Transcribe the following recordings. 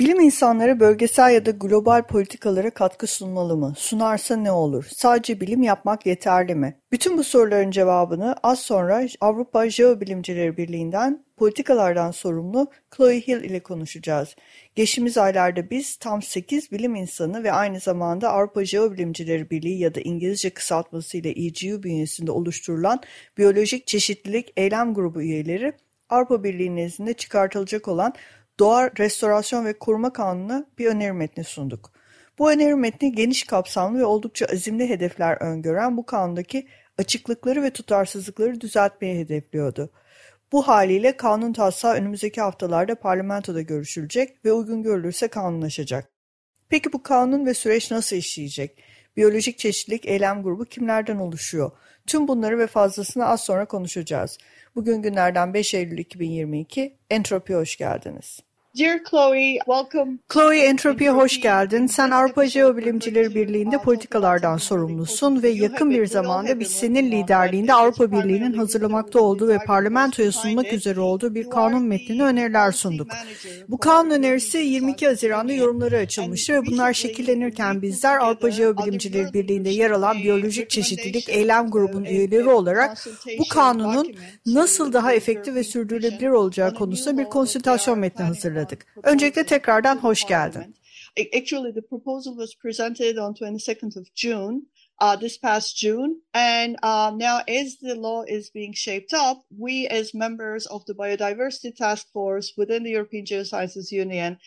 Bilim insanları bölgesel ya da global politikalara katkı sunmalı mı? Sunarsa ne olur? Sadece bilim yapmak yeterli mi? Bütün bu soruların cevabını az sonra Avrupa Jeo Bilimcileri Birliği'nden politikalardan sorumlu Chloe Hill ile konuşacağız. Geçtiğimiz aylarda biz tam 8 bilim insanı ve aynı zamanda Avrupa Jeo Bilimcileri Birliği ya da İngilizce kısaltmasıyla EJU bünyesinde oluşturulan Biyolojik Çeşitlilik Eylem Grubu üyeleri Avrupa Birliği nezdinde çıkartılacak olan Doğa Restorasyon ve Koruma Kanunu'na bir öneri metni sunduk. Bu öneri metni geniş kapsamlı ve oldukça azimli hedefler öngören bu kanundaki açıklıkları ve tutarsızlıkları düzeltmeyi hedefliyordu. Bu haliyle kanun taslağı önümüzdeki haftalarda parlamentoda görüşülecek ve uygun görülürse kanunlaşacak. Peki bu kanun ve süreç nasıl işleyecek? Biyolojik Çeşitlilik Eylem Grubu kimlerden oluşuyor? Tüm bunları ve fazlasını az sonra konuşacağız. Bugün günlerden 5 Eylül 2022. Entropi'ye hoş geldiniz. Dear Chloe, welcome. Chloe, Entropi'ye hoş geldin. Sen Avrupa Jeo Bilimcileri Birliği'nde politikalardan sorumlusun ve yakın bir zamanda biz senin liderliğinde Avrupa Birliği'nin hazırlamakta olduğu ve parlamentoya sunmak üzere olduğu bir kanun metnine öneriler sunduk. Bu kanun önerisi 22 Haziran'da yorumlara açılmıştı ve bunlar şekillenirken bizler Avrupa Jeo Bilimcileri Birliği'nde yer alan Biyolojik Çeşitlilik Eylem Grubu'nun üyeleri olarak bu kanunun nasıl daha efektif ve sürdürülebilir olacağı konusunda bir konsültasyon metni hazırladık. Öncelikle tekrardan hoş geldin. Actually the proposal was presented on 22nd of June, this past June, and now as the law is being shaped up, we as members of the Biodiversity Task Force within the European Geosciences Union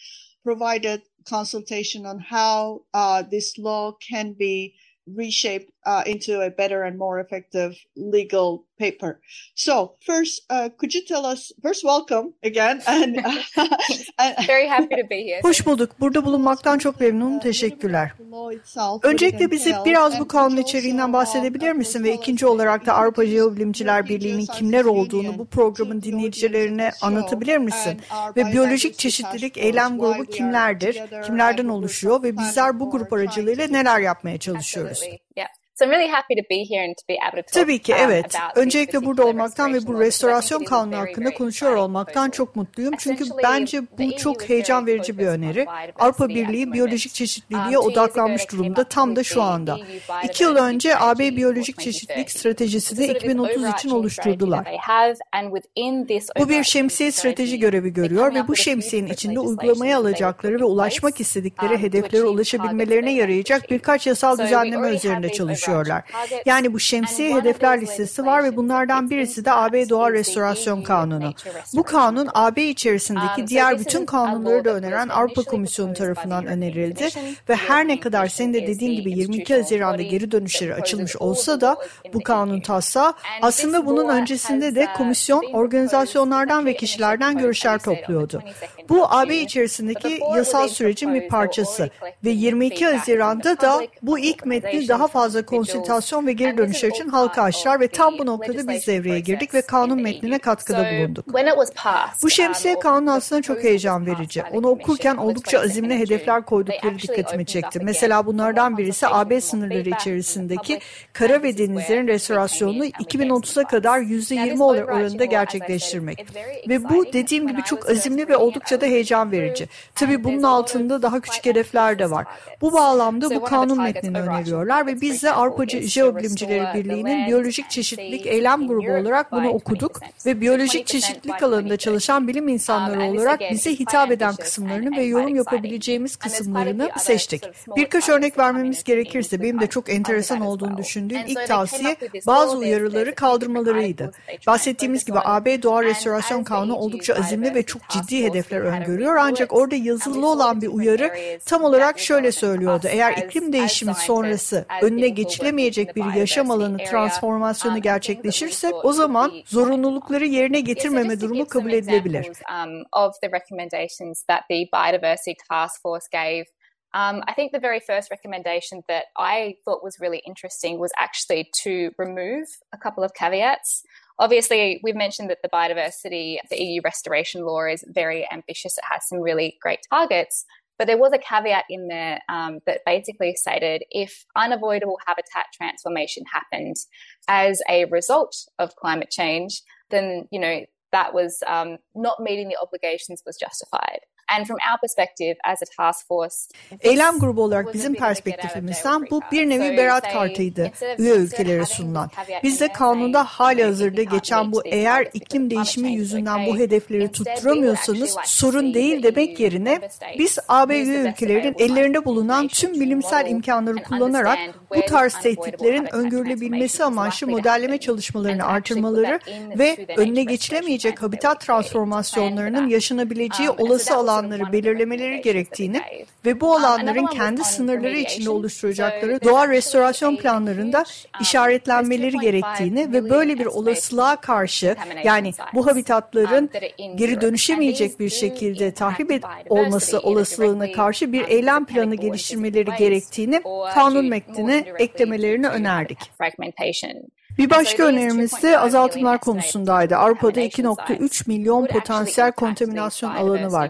provided consultation on how this law can be reshaped into a better and more effective legal paper. So first, could you tell us, first welcome again. And, very happy to be here. Hoş bulduk. Burada bulunmaktan çok memnunum. Teşekkürler. Öncelikle bize biraz bu kanun içeriğinden bahsedebilir misin? Ve ikinci olarak da Avrupa Jeo Bilimciler Birliği'nin kimler olduğunu bu programın dinleyicilerine anlatabilir misin? Ve Biyolojik Çeşitlilik Eylem Grubu kimlerdir? Kimlerden oluşuyor? Ve bizler bu grup aracılığıyla neler yapmaya çalışıyoruz? Yeah. So I'm really happy to be here and to be able to talk. Tabii ki evet. Öncelikle burada olmaktan ve bu restorasyon kanunu hakkında konuşuyor olmaktan çok mutluyum. Çünkü bence bu çok heyecan verici bir öneri. Avrupa Birliği biyolojik çeşitliliğe odaklanmış durumda tam da şu anda. 2 yıl önce AB Biyolojik Çeşitlilik Stratejisi'ni 2030 için oluşturdular. Bu bir şemsiye strateji görevi görüyor ve bu şemsiyenin içinde uygulamaya alacakları ve ulaşmak istedikleri hedeflere ulaşabilmelerine yarayacak birkaç yasal düzenleme üzerinde çalışıyor. Yani bu şemsiye hedefler listesi var ve bunlardan birisi de AB Doğa Restorasyon Kanunu. Bu kanun AB içerisindeki diğer bütün kanunları da öneren Avrupa Komisyonu tarafından önerildi ve her ne kadar senin de dediğin gibi 22 Haziran'da geri dönüşleri açılmış olsa da bu kanun taslağı aslında bunun öncesinde de komisyon organizasyonlardan ve kişilerden görüşler topluyordu. Bu AB içerisindeki yasal sürecin bir parçası ve 22 Haziran'da da bu ilk metni daha fazla konsültasyon ve geri dönüşler için halka açtılar ve tam bu noktada biz devreye girdik ve kanun metnine katkıda bulunduk. Bu şemsiye kanunu aslında çok heyecan verici. Onu okurken oldukça azimli hedefler koydukları dikkatimi çekti. Mesela bunlardan birisi AB sınırları içerisindeki kara ve denizlerin restorasyonunu 2030'a kadar %20 oranında gerçekleştirmek. Ve bu dediğim gibi çok azimli ve oldukça da heyecan verici. Tabii bunun altında daha küçük hedefler de var. Bu bağlamda bu kanun metnini öneriyorlar ve biz de Avrupa Jeo Bilimcileri Birliği'nin Biyolojik Çeşitlilik Eylem Grubu olarak bunu okuduk ve biyolojik çeşitlilik alanında çalışan bilim insanları olarak bize hitap eden kısımlarını ve yorum yapabileceğimiz kısımlarını seçtik. Birkaç örnek vermemiz gerekirse benim de çok enteresan olduğunu düşündüğüm ilk tavsiye bazı uyarıları kaldırmalarıydı. Bahsettiğimiz gibi AB Doğa Restorasyon Kanunu oldukça azimli ve çok ciddi hedefler öngörüyor ancak orada yazılı olan bir uyarı tam olarak şöyle söylüyordu. Eğer iklim değişimi sonrası önüne geçilemeyecek bir yaşam alanı transformasyonu gerçekleşirse o zaman zorunlulukları yerine getirmeme durumu kabul edilebilir. I think the very first recommendation that I thought was really interesting was actually to remove a couple of caveats. Obviously, we've mentioned that the biodiversity, the EU restoration law is very ambitious. It has some really great targets, but there was a caveat in there that basically stated if unavoidable habitat transformation happened as a result of climate change, then, you know, that was not meeting the obligations was justified. And from our perspective as a task force, eylem grubu olarak bizim perspektifimizden bu bir nevi beraat kartıydı üye ülkelere sunulan. Biz de kanunda hali hazırda geçen bu eğer iklim değişimi yüzünden bu hedefleri tutturamıyorsanız sorun değil demek yerine biz AB üye ülkelerinin ellerinde bulunan tüm bilimsel imkanları kullanarak bu tarz tehditlerin öngörülebilmesi amaçlı modelleme çalışmalarını artırmaları ve önüne geçilemeyecek habitat transformasyonlarının yaşanabileceği olası alanlarını belirlemeleri gerektiğini ve bu alanların kendi sınırları içinde oluşturacakları doğa restorasyon planlarında işaretlenmeleri gerektiğini ve böyle bir olasılığa karşı yani bu habitatların geri dönüşemeyecek bir şekilde tahrip olması olasılığına karşı bir eylem planı geliştirmeleri gerektiğini kanun metnine eklemelerini önerdik. Bir başka önerimiz de azaltımlar konusundaydı. Avrupa'da 2.3 milyon potansiyel kontaminasyon alanı var.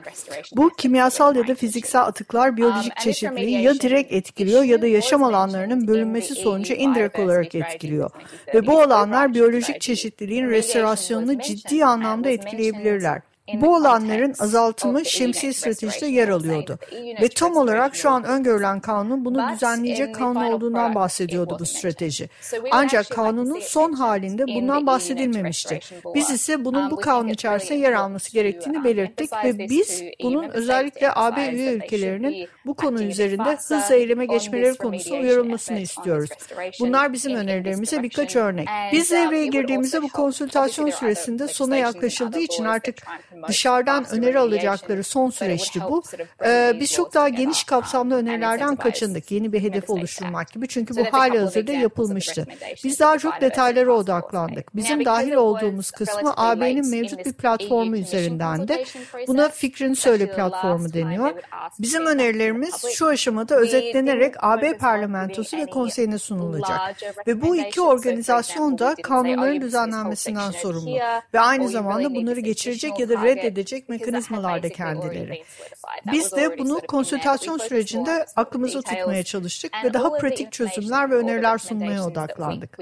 Bu kimyasal ya da fiziksel atıklar biyolojik çeşitliliği ya direkt etkiliyor ya da yaşam alanlarının bölünmesi sonucu indirekt olarak etkiliyor. Ve bu alanlar biyolojik çeşitliliğin restorasyonunu ciddi anlamda etkileyebilirler. Bu alanların azaltımı şemsiye stratejide yer alıyordu. Ve tam olarak şu an öngörülen kanun bunu düzenleyecek kanun olduğundan bahsediyordu bu strateji. Ancak kanunun son halinde bundan bahsedilmemişti. Biz ise bunun bu kanun içerisinde yer alması gerektiğini belirttik ve biz bunun özellikle AB üye ülkelerinin bu konu üzerinde hızla eyleme geçmeleri konusunda uyarılmasını istiyoruz. Bunlar bizim önerilerimize birkaç örnek. Biz devreye girdiğimizde bu konsültasyon süresinde sona yaklaşıldığı için artık dışarıdan öneri alacakları son süreçti bu. Biz çok daha geniş kapsamlı önerilerden kaçındık. Yeni bir hedef oluşturmak gibi. Çünkü bu hali hazırda yapılmıştı. Biz daha çok detaylara odaklandık. Bizim dahil olduğumuz kısmı AB'nin mevcut bir platformu üzerindendi. Buna Fikrin Söyle platformu deniyor. Bizim önerilerimiz şu aşamada özetlenerek AB Parlamentosu ve Konseyi'ne sunulacak. Ve bu iki organizasyon da kanunların düzenlenmesinden sorumlu. Ve aynı zamanda bunları geçirecek ya da reddedecek mekanizmalar da kendileri. Biz de bunu konsültasyon sürecinde aklımızda tutmaya çalıştık ve daha pratik çözümler ve öneriler sunmaya odaklandık.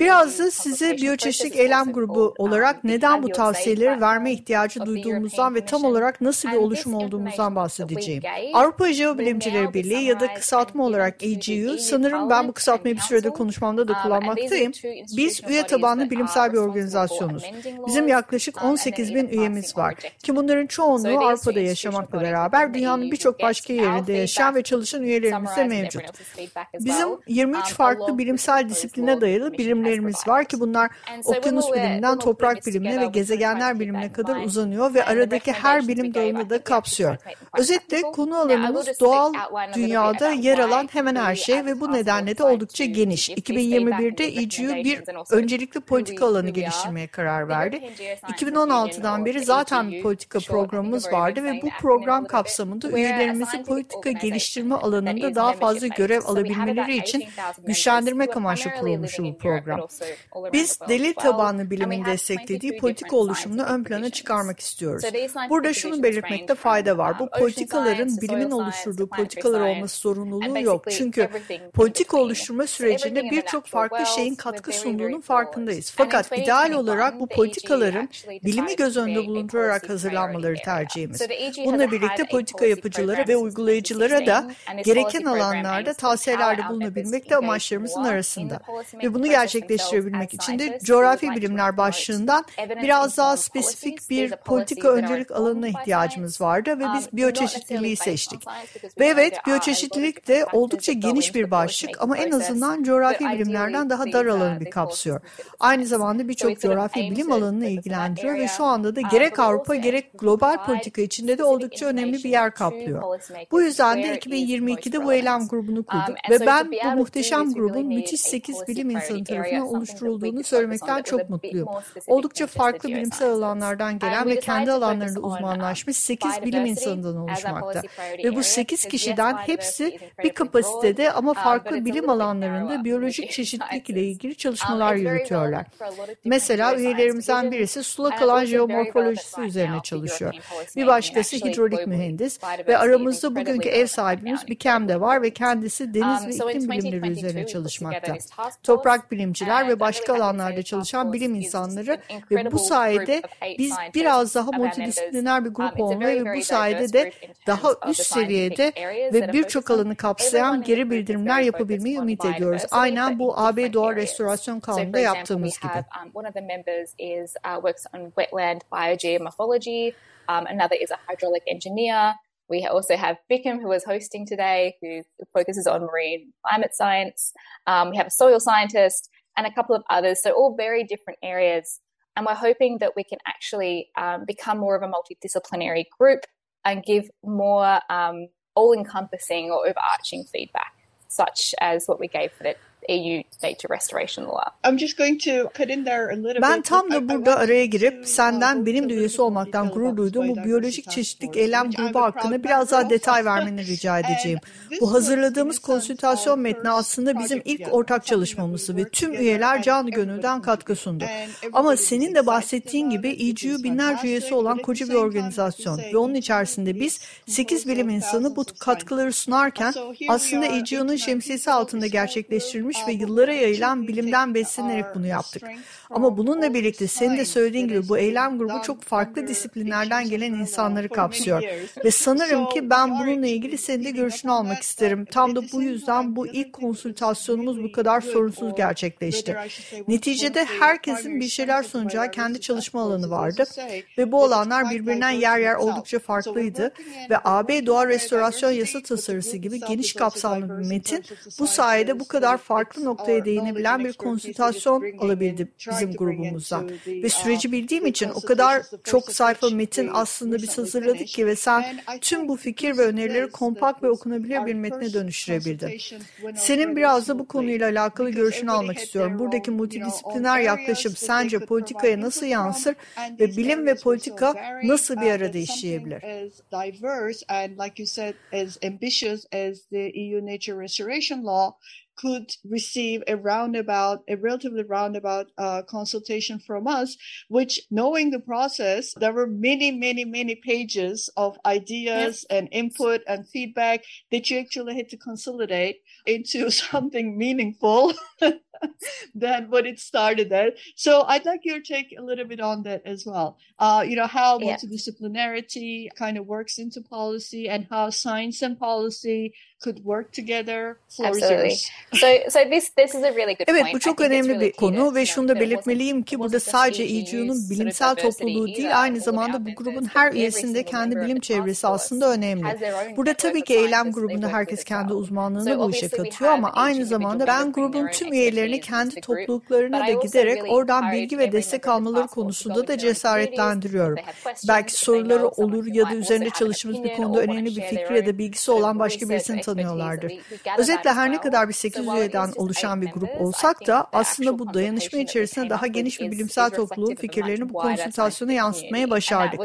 Biraz da size biyoçeşitlik eylem grubu olarak neden bu tavsiyeleri verme ihtiyacı duyduğumuzdan ve tam olarak nasıl bir oluşum olduğumuzdan bahsedeceğim. Avrupa Jeo Bilimcileri Birliği ya da kısaltma olarak AGU, sanırım ben bu kısaltmayı bir sürede konuşmamda da kullanmaktayım. Biz üye tabanlı bilimsel bir organizasyonuz. Bizim yaklaşık 18 bin üyemiz var ki bunların çoğunluğu Avrupa'da yaşamakla beraber dünyanın birçok başka yerinde yaşayan ve çalışan üyelerimiz de mevcut. Bizim 23 farklı bilimsel disipline dayalı bilimlerimiz var ki bunlar okyanus biliminden toprak bilimine ve gezegenler bilimine kadar uzanıyor ve aradaki her bilim dalını da kapsıyor. Özetle konu alanımız doğal dünyada yer alan hemen her şey ve bu nedenle de oldukça geniş. 2021'de EGU bir öncelikli politika alanı geliştirmeye karar verdi. 2016'dan beri zaten bir politika programımız vardı ve bu program kapsamında üyelerimizi politika geliştirme alanında daha fazla görev alabilmeleri için güçlendirmek amaçlı kurulmuştu bu program. Biz delil tabanlı bilimin desteklediği politika oluşumunu ön plana çıkarmak istiyoruz. Burada şunu belirtmekte fayda var. Bu politikaların bilimin oluşturduğu politikalar olması zorunluluğu yok. Çünkü politika oluşturma sürecinde birçok farklı şeyin katkı sunduğunun farkındayız. Fakat ideal olarak bu politikaların bilimi göz önünde bulundurarak hazırlanmaları tercihimiz. Bununla birlikte politika yapıcılara ve uygulayıcılara da gereken alanlarda tavsiyelerde bulunabilmek de amaçlarımızın arasında. Ve bunu gerçekleştirebilmek için de coğrafi bilimler başlığından biraz daha spesifik bir politika öncelik alanına ihtiyacımız vardı ve biz biyoçeşitliliği seçtik. Ve evet, biyoçeşitlilik de oldukça geniş bir başlık ama en azından coğrafi bilimlerden daha dar alanı bir kapsıyor. Aynı zamanda birçok coğrafi bilim alanını ilgilendiriyor ve şu anda da gerek Avrupa gerek global politika içinde de oldukça önemli bir yer kaplıyor. Bu yüzden de 2022'de bu eylem grubunu kurduk ve ben bu muhteşem grubun müthiş 8 bilim insanı tarafından oluşturulduğunu söylemekten çok mutluyum. Oldukça farklı bilimsel alanlardan gelen ve kendi alanlarında uzmanlaşmış 8 bilim insanından oluşmakta. Ve bu 8 kişiden hepsi bir kapasitede ama farklı bilim alanlarında biyolojik çeşitlilik ile ilgili çalışmalar yürütüyorlar. Mesela üyelerimizden birisi sulak alan jeomorfolojisi üzerine çalışıyor. Bir başkası hidrolik mühendis ve aramızda bugünkü ev sahibimiz Bikem de var ve kendisi deniz ve iklim bilimleri üzerine çalışmakta. Toprak bilimciler ve başka alanlarda çalışan bilim insanları ve bu sayede biz biraz daha multidisipliner bir grup olmaya ve bu sayede de daha üst seviyede ve birçok alanı kapsayan geri bildirimler yapabilmeyi ümit ediyoruz. Aynen bu AB Doğa Restorasyon Kanunu'nda yaptığımız gibi. Another is a hydraulic engineer. We also have Bikem, who is hosting today, who focuses on marine climate science. We have a soil scientist and a couple of others, so all very different areas. And we're hoping that we can actually become more of a multidisciplinary group and give more all-encompassing or overarching feedback, such as what we gave for it. Ben tam da burada araya girip senden benim de üyesi olmaktan gurur duyduğum bu biyolojik çeşitlilik eylem grubu hakkında biraz daha detay vermeni rica edeceğim. Bu hazırladığımız konsültasyon metni aslında bizim ilk ortak çalışmamızdı ve tüm üyeler canı gönülden katkı sundu. Ama senin de bahsettiğin gibi EGU binlerce üyesi olan koca bir organizasyon ve onun içerisinde biz 8 bilim insanı bu katkıları sunarken aslında EGU'nun şemsiyesi altında gerçekleştirilmiş ve yıllara yayılan bilimden beslenerek bunu yaptık. Ama bununla birlikte senin de söylediğin gibi bu eylem grubu çok farklı disiplinlerden gelen insanları kapsıyor. Ve sanırım ki ben bununla ilgili senin de görüşünü almak isterim. Tam da bu yüzden bu ilk konsültasyonumuz bu kadar sorunsuz gerçekleşti. Neticede herkesin bir şeyler sunacağı kendi çalışma alanı vardı ve bu alanlar birbirinden yer yer oldukça farklıydı ve AB Doğa Restorasyon Yasa Tasarısı gibi geniş kapsamlı bir metin bu sayede bu kadar farklı noktaya değinebilen bir konsültasyon alabildi bizim grubumuzdan. Ve süreci bildiğim için o kadar çok sayfa metin aslında biz hazırladık ki ve sen tüm bu fikir ve önerileri kompakt ve okunabilir bir metne dönüştürebildin. Senin biraz da bu konuyla alakalı görüşünü almak istiyorum. Buradaki multidisipliner yaklaşım sence politikaya nasıl yansır ve bilim ve politika nasıl bir arada işleyebilir? Could receive a relatively roundabout consultation from us, which, knowing the process, there were many pages of ideas and input and feedback that you actually had to consolidate into something meaningful than what it started at. So I'd like your take a little bit on that as well. How multidisciplinarity kind of works into policy and how science and policy could work together. Absolutely. So this is a really good point. Evet, bu çok önemli bir konu ve şunu da belirtmeliyim ki burada sadece EGU'nun bilimsel topluluğu değil, aynı zamanda bu grubun her üyesinde kendi bilim çevresi aslında önemli. Burada tabii ki eylem grubunda herkes kendi uzmanlığını bu işe katıyor ama aynı zamanda ben grubun tüm üyelerini kendi topluluklarına da giderek oradan bilgi ve destek almaları konusunda da cesaretlendiriyorum. Belki soruları olur ya da üzerinde çalıştığımız bir konuda önemli bir fikri ya da bilgisi olan başka birisini tanıyorlardır. Özetle her ne kadar bir 800 üyeden oluşan bir grup olsak da aslında bu dayanışma içerisinde daha geniş bir bilimsel topluluğun fikirlerini bu konsültasyona yansıtmaya başardık.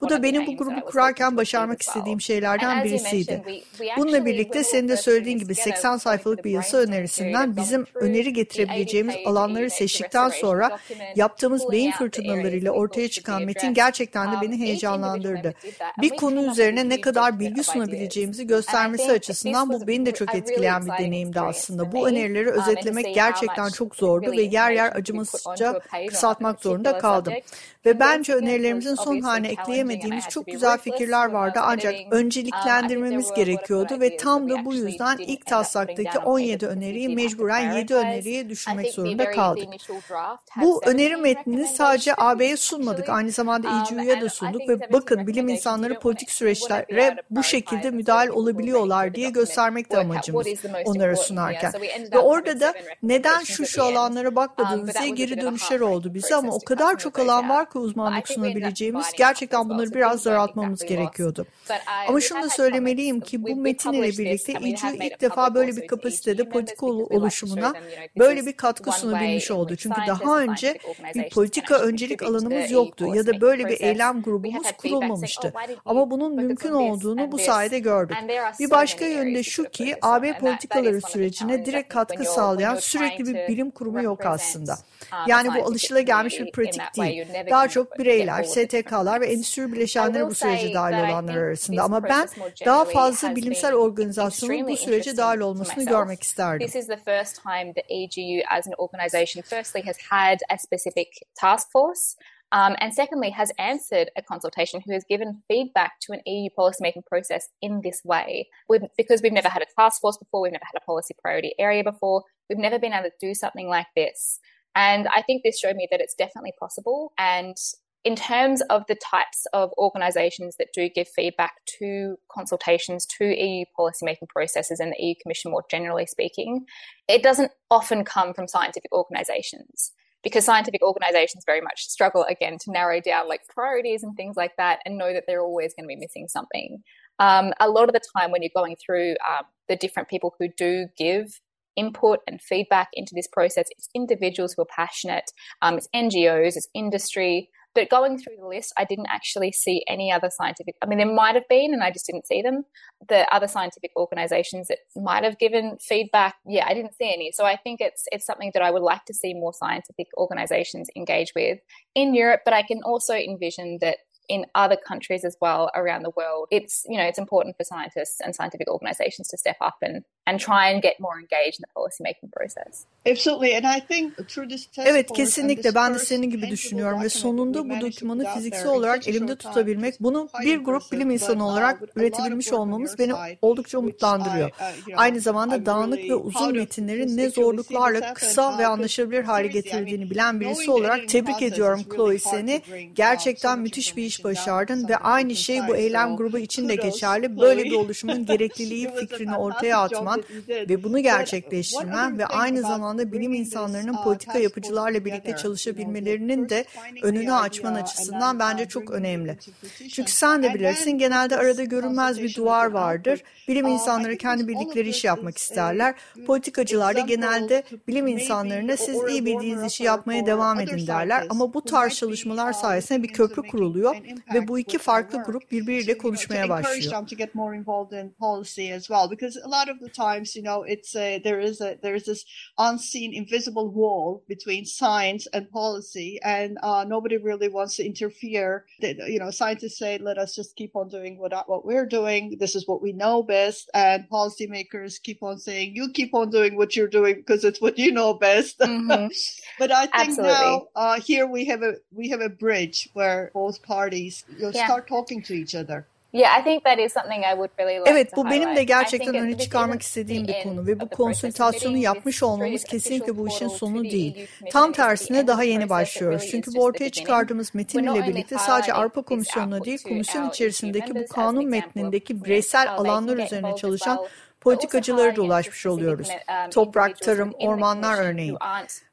Bu da benim bu grubu kurarken başarmak istediğim şeylerden birisiydi. Bununla birlikte senin de söylediğin gibi 80 sayfalık bir yasa önerisinden bizim öneri getirebileceğimiz alanları seçtikten sonra yaptığımız beyin fırtınalarıyla ortaya çıkan metin gerçekten de beni heyecanlandırdı. Bir konu üzerine ne kadar bilgi sunabileceğimizi göstermesi açısından bu beni de çok etkileyen bir deneyimdi aslında. Bu önerileri özetlemek gerçekten çok zordu ve yer yer acımasızca kısaltmak zorunda kaldım. Ve bence önerilerimizin son haline ekleyemediğimiz çok güzel fikirler vardı ancak önceliklendirmemiz gerekiyordu ve tam da bu yüzden ilk taslaktaki 17 öneriyi mecburen 7 öneriye düşürmek zorunda kaldık. Bu öneri metnini sadece AB'ye sunmadık, aynı zamanda EGU'ya da sunduk ve bakın bilim insanları politik süreçlere bu şekilde müdahil olabiliyorlar diye göstermek de amacımız onlara sunarken. Ve orada da neden şu alanlara bakmadığımızda geri dönüşler oldu bize, ama o kadar çok alan var ki uzmanlık sunabileceğimiz, gerçekten bunları biraz daraltmamız gerekiyordu. Ama şunu da söylemeliyim ki bu metin ile birlikte İCÜ ilk defa böyle bir kapasitede politika oluşumuna böyle bir katkı sunabilmiş oldu. Çünkü daha önce bir politika öncelik alanımız yoktu ya da böyle bir eylem grubumuz kurulmamıştı. Ama bunun mümkün olduğunu bu sayede gördük. Bir başka yönde şu ki AB politikaları sürecine direkt katkı sağlayan sürekli bir bilim kurumu yok aslında. Yani bu alışılagelmiş bir pratik değil. Daha çok bireyler, STK'lar ve endüstri bileşenleri bu sürece dahil olanlar arasında. Ama ben daha fazla bilimsel organizasyonun bu sürece dahil olmasını görmek isterdim. This is the first time that AGU as an organization firstly has had a specific task force. And secondly, has answered a consultation who has given feedback to an EU policymaking process in this way. Because we've never had a task force before, we've never had a policy priority area before, we've never been able to do something like this. And I think this showed me that it's definitely possible. And in terms of the types of organisations that do give feedback to consultations, to EU policymaking processes and the EU Commission more generally speaking, it doesn't often come from scientific organisations. Because scientific organizations very much struggle, again, to narrow down like priorities and things like that and know that they're always going to be missing something. A lot of the time when you're going through the different people who do give input and feedback into this process, it's individuals who are passionate, it's NGOs, it's industry. But going through the list, I didn't actually see any other scientific, I mean, there might have been, and I just didn't see them, the other scientific organisations that might have given feedback. Yeah, I didn't see any. So I think it's something that I would like to see more scientific organisations engage with in Europe, but I can also envision that in other countries as well around the world, it's, you know, it's important for scientists and scientific organizations to step up and try and get more engaged in the policy making process. Absolutely, and I think through this test. Evet, kesinlikle ben de senin gibi düşünüyorum ve sonunda bu dokümanı fiziksel olarak elimde tutabilmek, bunu bir grup bilim insanı olarak üretebilmiş olmamız beni oldukça umutlandırıyor. Aynı zamanda dağınık ve uzun metinlerin ne zorluklarla kısa ve anlaşılabilir hale getirildiğini bilen birisi olarak tebrik ediyorum Chloe seni. Gerçekten müthiş bir iş başardın ve aynı şey bu eylem grubu için de geçerli. Böyle bir oluşumun gerekliliği fikrini ortaya atman ve bunu gerçekleştirmen ve aynı zamanda bilim insanlarının politika yapıcılarla birlikte çalışabilmelerinin de önünü açman açısından bence çok önemli. Çünkü sen de bilirsin, genelde arada görünmez bir duvar vardır. Bilim insanları kendi bildikleri işi yapmak isterler. Politikacılar da genelde bilim insanlarına siz iyi bildiğiniz işi yapmaya devam edin derler. Ama bu tarz çalışmalar sayesinde bir köprü kuruluyor ve bu iki farklı grup birbiriyle konuşmaya başlıyor. Mm-hmm. But I think now here we have a bridge where both parties, you'll start talking to each other. Yeah, I think that is something I would really like. Evet, bu benim de gerçekten öne çıkarmak istediğim bir konu ve bu konsültasyonu yapmış olmamız kesinlikle bu işin sonu değil. Tam tersine daha yeni başlıyoruz. Çünkü bu ortaya çıkardığımız metin ile birlikte sadece Avrupa Komisyonu'na değil, komisyon içerisindeki bu kanun metnindeki bireysel alanlar üzerine çalışan politikacılara da ulaşmış oluyoruz. Toprak, tarım, ormanlar örneğin.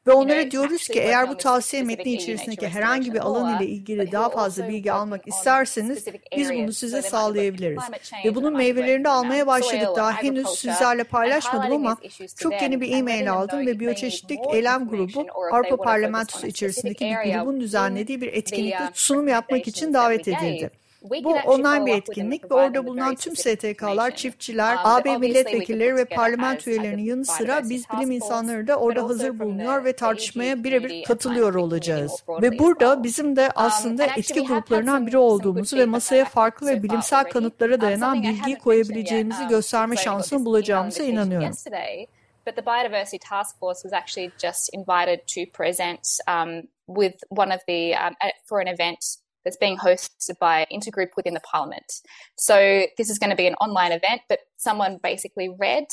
Ve onlara diyoruz ki eğer bu tavsiye metni içerisindeki herhangi bir alan ile ilgili daha fazla bilgi almak isterseniz biz bunu size sağlayabiliriz. Ve bunun meyvelerini almaya başladık. Daha henüz sizlerle paylaşmadım ama çok yeni bir e-mail aldım ve Biyoçeşitlik Eylem Grubu Avrupa Parlamentosu içerisindeki bir grubun düzenlediği bir etkinlikte sunum yapmak için davet edildi. Bu online bir etkinlik ve orada bulunan tüm STK'lar, çiftçiler, AB milletvekilleri ve parlamento üyelerinin yanı sıra biz bilim insanları da orada hazır bulunuyor ve tartışmaya birebir katılıyor olacağız. Ve burada bizim de aslında etki gruplarından biri olduğumuzu ve masaya farklı ve bilimsel kanıtlara dayanan bilgiyi koyabileceğimizi gösterme şansını bulacağımıza inanıyorum. But the biodiversity task force was actually just invited to present with one of the for an event that's being hosted by an intergroup within the parliament. So this is going to be an online event, but someone basically read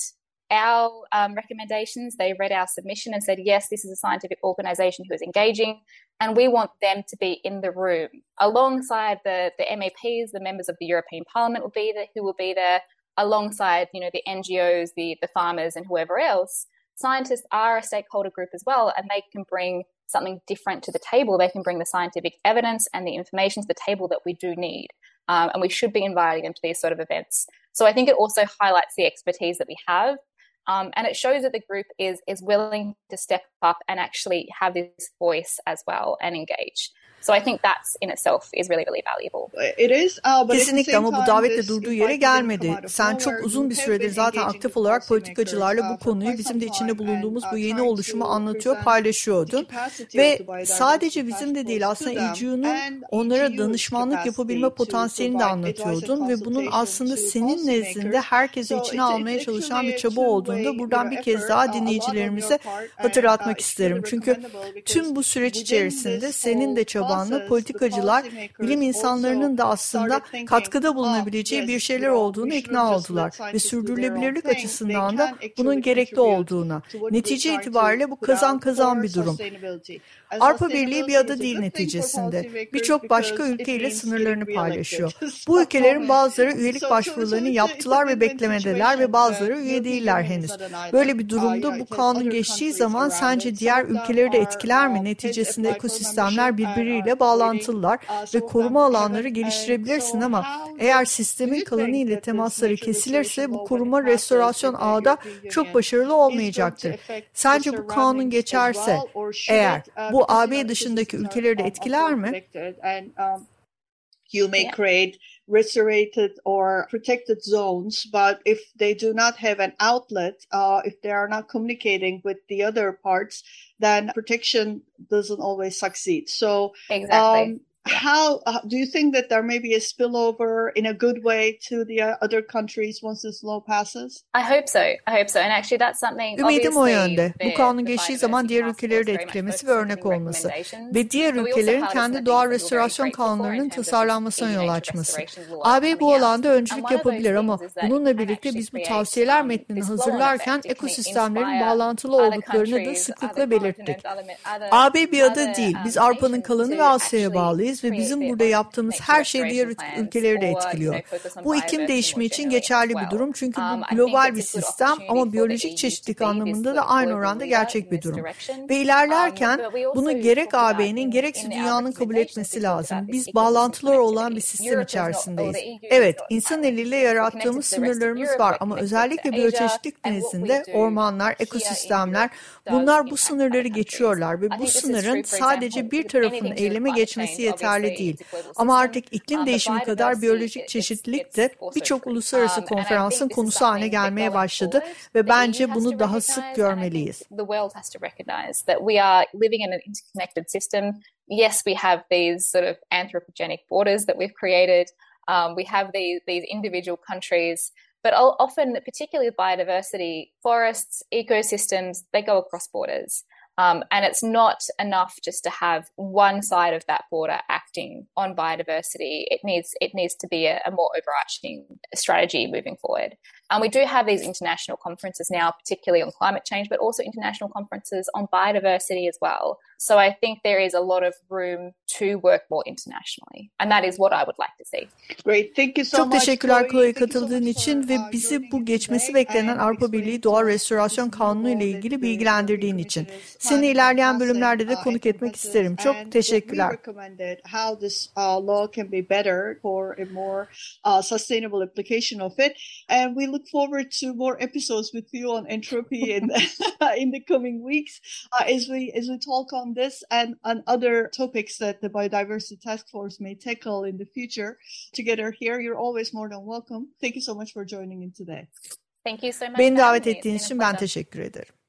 our recommendations, they read our submission and said, yes, this is a scientific organisation who is engaging and we want them to be in the room. Alongside the MEPs, the members of the European Parliament will be there, who will be there, alongside, you know, the NGOs, the farmers and whoever else, scientists are a stakeholder group as well, and they can bring something different to the table. They can bring the scientific evidence and the information to the table that we do need. And we should be inviting them to these sort of events. So I think it also highlights the expertise that we have. And it shows that the group is willing to step up and actually have this voice as well and engage. So I think that's in itself is really, really valuable. It is, but kesinlikle ama bu davetle durduğu yere gelmedi. Sen çok uzun bir süredir zaten aktif olarak politikacılarla bu konuyu bizim de içinde bulunduğumuz bu yeni oluşumu anlatıyor, paylaşıyordun. Ve sadece bizim de değil aslında EGU'nun onlara danışmanlık yapabilme potansiyelini de anlatıyordun. Ve bunun aslında senin nezdinde herkesi içine almaya çalışan bir çaba olduğunda buradan bir kez daha dinleyicilerimize hatırlatmak isterim. Çünkü tüm bu süreç içerisinde senin de çaba politikacılar, bilim insanlarının da aslında katkıda bulunabileceği bir şeyler olduğunu ikna oldular ve sürdürülebilirlik açısından da bunun gerekli olduğuna. Netice itibariyle bu kazan bir durum. Avrupa Birliği bir ada değil neticesinde. Birçok başka ülkeyle sınırlarını paylaşıyor. Bu ülkelerin bazıları üyelik başvurularını yaptılar ve beklemedeler ve bazıları üye değiller henüz. Böyle bir durumda bu kanun geçtiği zaman sence diğer ülkeleri de etkiler mi? Neticesinde ekosistemler birbiriyle bağlantılılar ve koruma alanları geliştirebilirsin ama eğer sistemin kalanı ile temasları kesilirse bu koruma restorasyon ağı da çok başarılı olmayacaktır. Sence bu kanun geçerse eğer bu AB dışındaki ülkeleri de etkiler mi? You may create restorated or protected zones, but if they do not have an outlet, if they are not communicating with the other parts, then protection doesn't always succeed. So exactly. How do you think that there may be a spillover in a good way to the other countries once this law passes? I hope so. And actually that's something ümidim o yönde. Bu kanun geçtiği zaman diğer ülkeleri de etkilemesi ve örnek olması ve diğer ülkelerin kendi doğal restorasyon kanunlarının tasarlanmasına yol açması. AB bu alanda öncülük yapabilir ama bununla birlikte biz bu tavsiyeler metnini hazırlarken ekosistemlerin bağlantılı olduklarını da sıklıkla belirttik. AB bir ada değil. Biz Avrupa'nın kalanı ve Asya'ya bağlıyız ve bizim burada yaptığımız her şey diğer ülkeleri de etkiliyor. Bu iklim değişimi için geçerli bir durum çünkü bu global bir sistem ama biyolojik çeşitlilik anlamında da aynı oranda gerçek bir durum. Ve ilerlerken bunu gerek AB'nin gerekse dünyanın kabul etmesi lazım. Biz bağlantılar olan bir sistem içerisindeyiz. Evet, insan eliyle yarattığımız sınırlarımız var ama özellikle biyoçeşitlilik nezdinde ormanlar, ekosistemler bunlar bu sınırları geçiyorlar ve bu sınırın sadece bir tarafının eyleme geçmesi yeterli değil. Ama artık iklim değişimi kadar biyolojik çeşitlilik de birçok uluslararası konferansın konusu haline gelmeye başladı ve bence bunu daha sık görmeliyiz. Yes, we have these sort of anthropogenic borders that we've created. We have these individual countries, but often, particularly biodiversity, forests, ecosystems, they go across borders. And it's not enough just to have one side of that border acting on biodiversity. It needs to be a more overarching strategy moving forward. And we do have these international conferences now, particularly on climate change, but also international conferences on biodiversity as well. So I think there is a lot of room to work more internationally. And that is what I would like to see. Great. Thank you so much. Çok teşekkürler Chloe katıldığın için ve bizi bu geçmesi beklenen Avrupa Birliği Doğa Restorasyon Kanunu ile ilgili bilgilendirdiğin için. Seni ilerleyen bölümlerde de konuk etmek isterim. Çok teşekkürler. How this law can be better for a more sustainable application of it. And we look forward to more episodes with you on entropy in the coming weeks as we talk on this and on other topics that the Biodiversity Task Force may tackle in the future together here. You're always more than welcome. Thank you so much for joining in today. Thank you so much. Beni davet ettiğiniz için ben teşekkür ederim.